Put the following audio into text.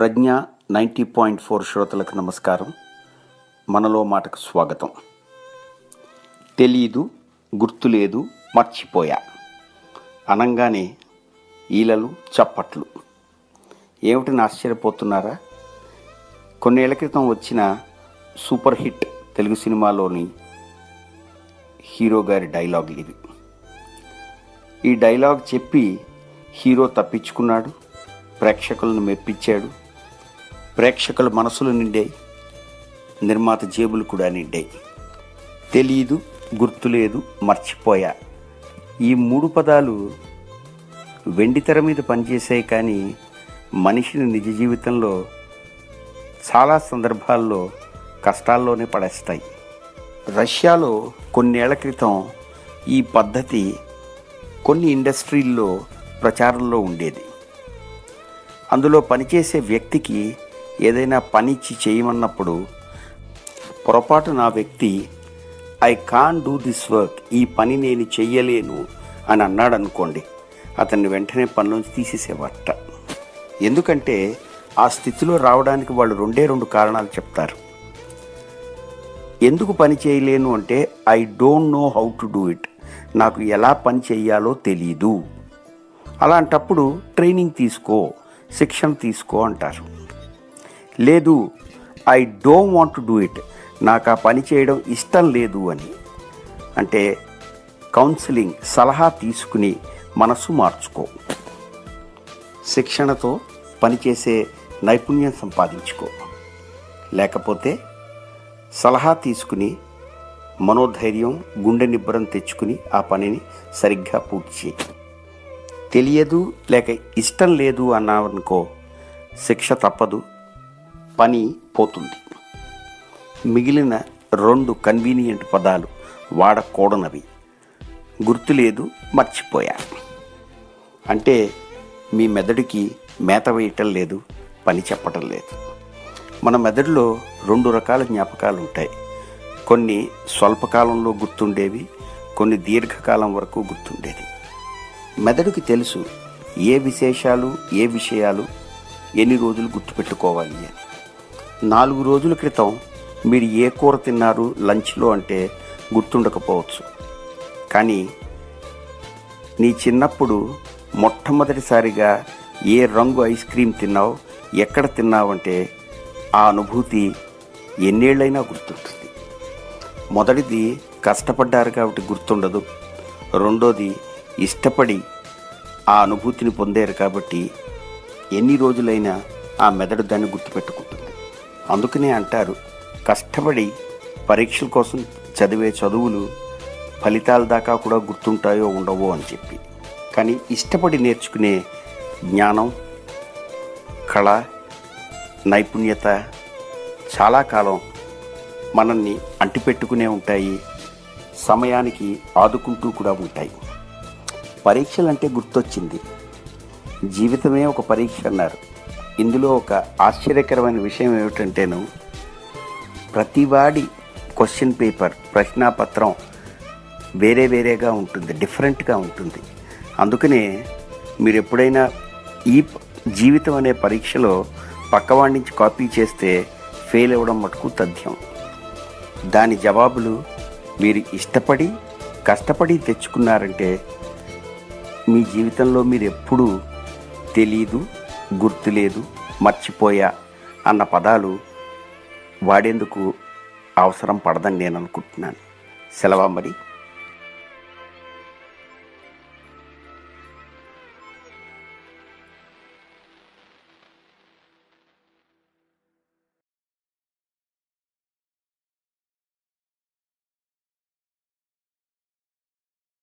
ప్రజ్ఞ 90.4 శ్రోతలకు నమస్కారం. మనలో మాటకు స్వాగతం. తెలీదు, గుర్తులేదు, మర్చిపోయా అనంగానే ఈలలు చప్పట్లు. ఏమిటని ఆశ్చర్యపోతున్నారా? కొన్నేళ్ల క్రితం వచ్చిన సూపర్ హిట్ తెలుగు సినిమాలోని హీరో గారి డైలాగ్ ఇది. ఈ డైలాగ్ చెప్పి హీరో తప్పించుకున్నాడు, ప్రేక్షకులను మెప్పించాడు, ప్రేక్షకుల మనసులు నిండాయి, నిర్మాత జేబులు కూడా నిండాయి. తెలీదు, గుర్తులేదు, మర్చిపోయా ఈ మూడు పదాలు వెండితెర మీద పనిచేసాయి, కానీ మనిషిని నిజ జీవితంలో చాలా సందర్భాల్లో కష్టాల్లోనే పడేస్తాయి. రష్యాలో కొన్నేళ్ల క్రితం ఈ పద్ధతి కొన్ని ఇండస్ట్రీల్లో ప్రచారంలో ఉండేది. అందులో పనిచేసే వ్యక్తికి ఏదైనా పని ఇచ్చి చేయమన్నప్పుడు పొరపాటున ఆ వ్యక్తి I can do this work, ఈ పని నేను చెయ్యలేను అని అన్నాడు అనుకోండి, అతన్ని వెంటనే పనిలోంచి తీసేసేవాట. ఎందుకంటే ఆ స్థితిలో రావడానికి వాళ్ళు రెండు కారణాలు చెప్తారు. ఎందుకు పని చేయలేను అంటే I don't know how to do it, నాకు ఎలా పని చేయాలో తెలీదు, అలాంటప్పుడు ట్రైనింగ్ తీసుకో, శిక్షణ తీసుకో అంటారు. లేదు, I don't want to do it, నాకు ఆ పని చేయడం ఇష్టం లేదు అని అంటే కౌన్సిలింగ్, సలహా తీసుకుని మనసు మార్చుకో, శిక్షణతో పనిచేసే నైపుణ్యం సంపాదించుకో, లేకపోతే సలహా తీసుకుని మనోధైర్యం, గుండె నిబ్బరం తెచ్చుకుని ఆ పనిని సరిగ్గా పూర్తి చేయి. తెలియదు లేక ఇష్టం లేదు అన్నావనుకో, శిక్ష తప్పదు, పని పోతుంది. మిగిలిన రెండు కన్వీనియంట్ పదాలు వాడకూడనవి, గుర్తులేదు, మర్చిపోయా. అంటే మీ మెదడుకి మేత వేయటం లేదు, పని చెప్పటం లేదు. మన మెదడులో రెండు రకాల జ్ఞాపకాలు ఉంటాయి. కొన్ని స్వల్పకాలంలో గుర్తుండేవి, కొన్ని దీర్ఘకాలం వరకు గుర్తుండేది. మెదడుకి తెలుసు ఏ విశేషాలు, ఏ విషయాలు ఎన్ని రోజులు గుర్తుపెట్టుకోవాలి అని. 4 రోజుల క్రితం మీరు ఏ కూర తిన్నారు లంచ్లో అంటే గుర్తుండకపోవచ్చు, కానీ నీ చిన్నప్పుడు మొట్టమొదటిసారిగా ఏ రంగు ఐస్ క్రీమ్ తిన్నావు, ఎక్కడ తిన్నావంటే ఆ అనుభూతి ఎన్నేళ్ళైనా గుర్తుంటుంది. మొదటిది కష్టపడ్డారు కాబట్టి గుర్తుండదు, రెండోది ఇష్టపడి ఆ అనుభూతిని పొందారు కాబట్టి ఎన్ని రోజులైనా ఆ మెదడు దాన్ని గుర్తుపెట్టుకుంటుంది. అందుకనే అంటారు కష్టపడి పరీక్షల కోసం చదివే చదువులు ఫలితాల దాకా కూడా గుర్తుంటాయో ఉండవో అని చెప్పి. కానీ ఇష్టపడి నేర్చుకునే జ్ఞానం, కళ, నైపుణ్యత చాలా కాలం మనల్ని అంటిపెట్టుకునే ఉంటాయి, సమయానికి ఆదుకుంటూ కూడా ఉంటాయి. పరీక్షలంటే గుర్తొచ్చింది. జీవితమే ఒక పరీక్ష అన్నారు. ఇందులో ఒక ఆశ్చర్యకరమైన విషయం ఏమిటంటేను, ప్రతివాడి క్వశ్చన్ పేపర్, ప్రశ్నాపత్రం వేరే వేరేగా ఉంటుంది, డిఫరెంట్గా ఉంటుంది. అందుకనే మీరు ఎప్పుడైనా ఈ జీవితం అనే పరీక్షలో పక్కవాడి నుంచి కాపీ చేస్తే ఫెయిల్ అవ్వడం మటుకు తథ్యం. దాని జవాబులు మీరు ఇష్టపడి కష్టపడి తెచ్చుకున్నారంటే మీ జీవితంలో మీరు ఎప్పుడూ తెలీదు, గుర్తులేదు, మర్చిపోయా అన్న పదాలు వాడేందుకు అవసరం పడదని నేను అనుకుంటున్నాను. సెలవా మరి.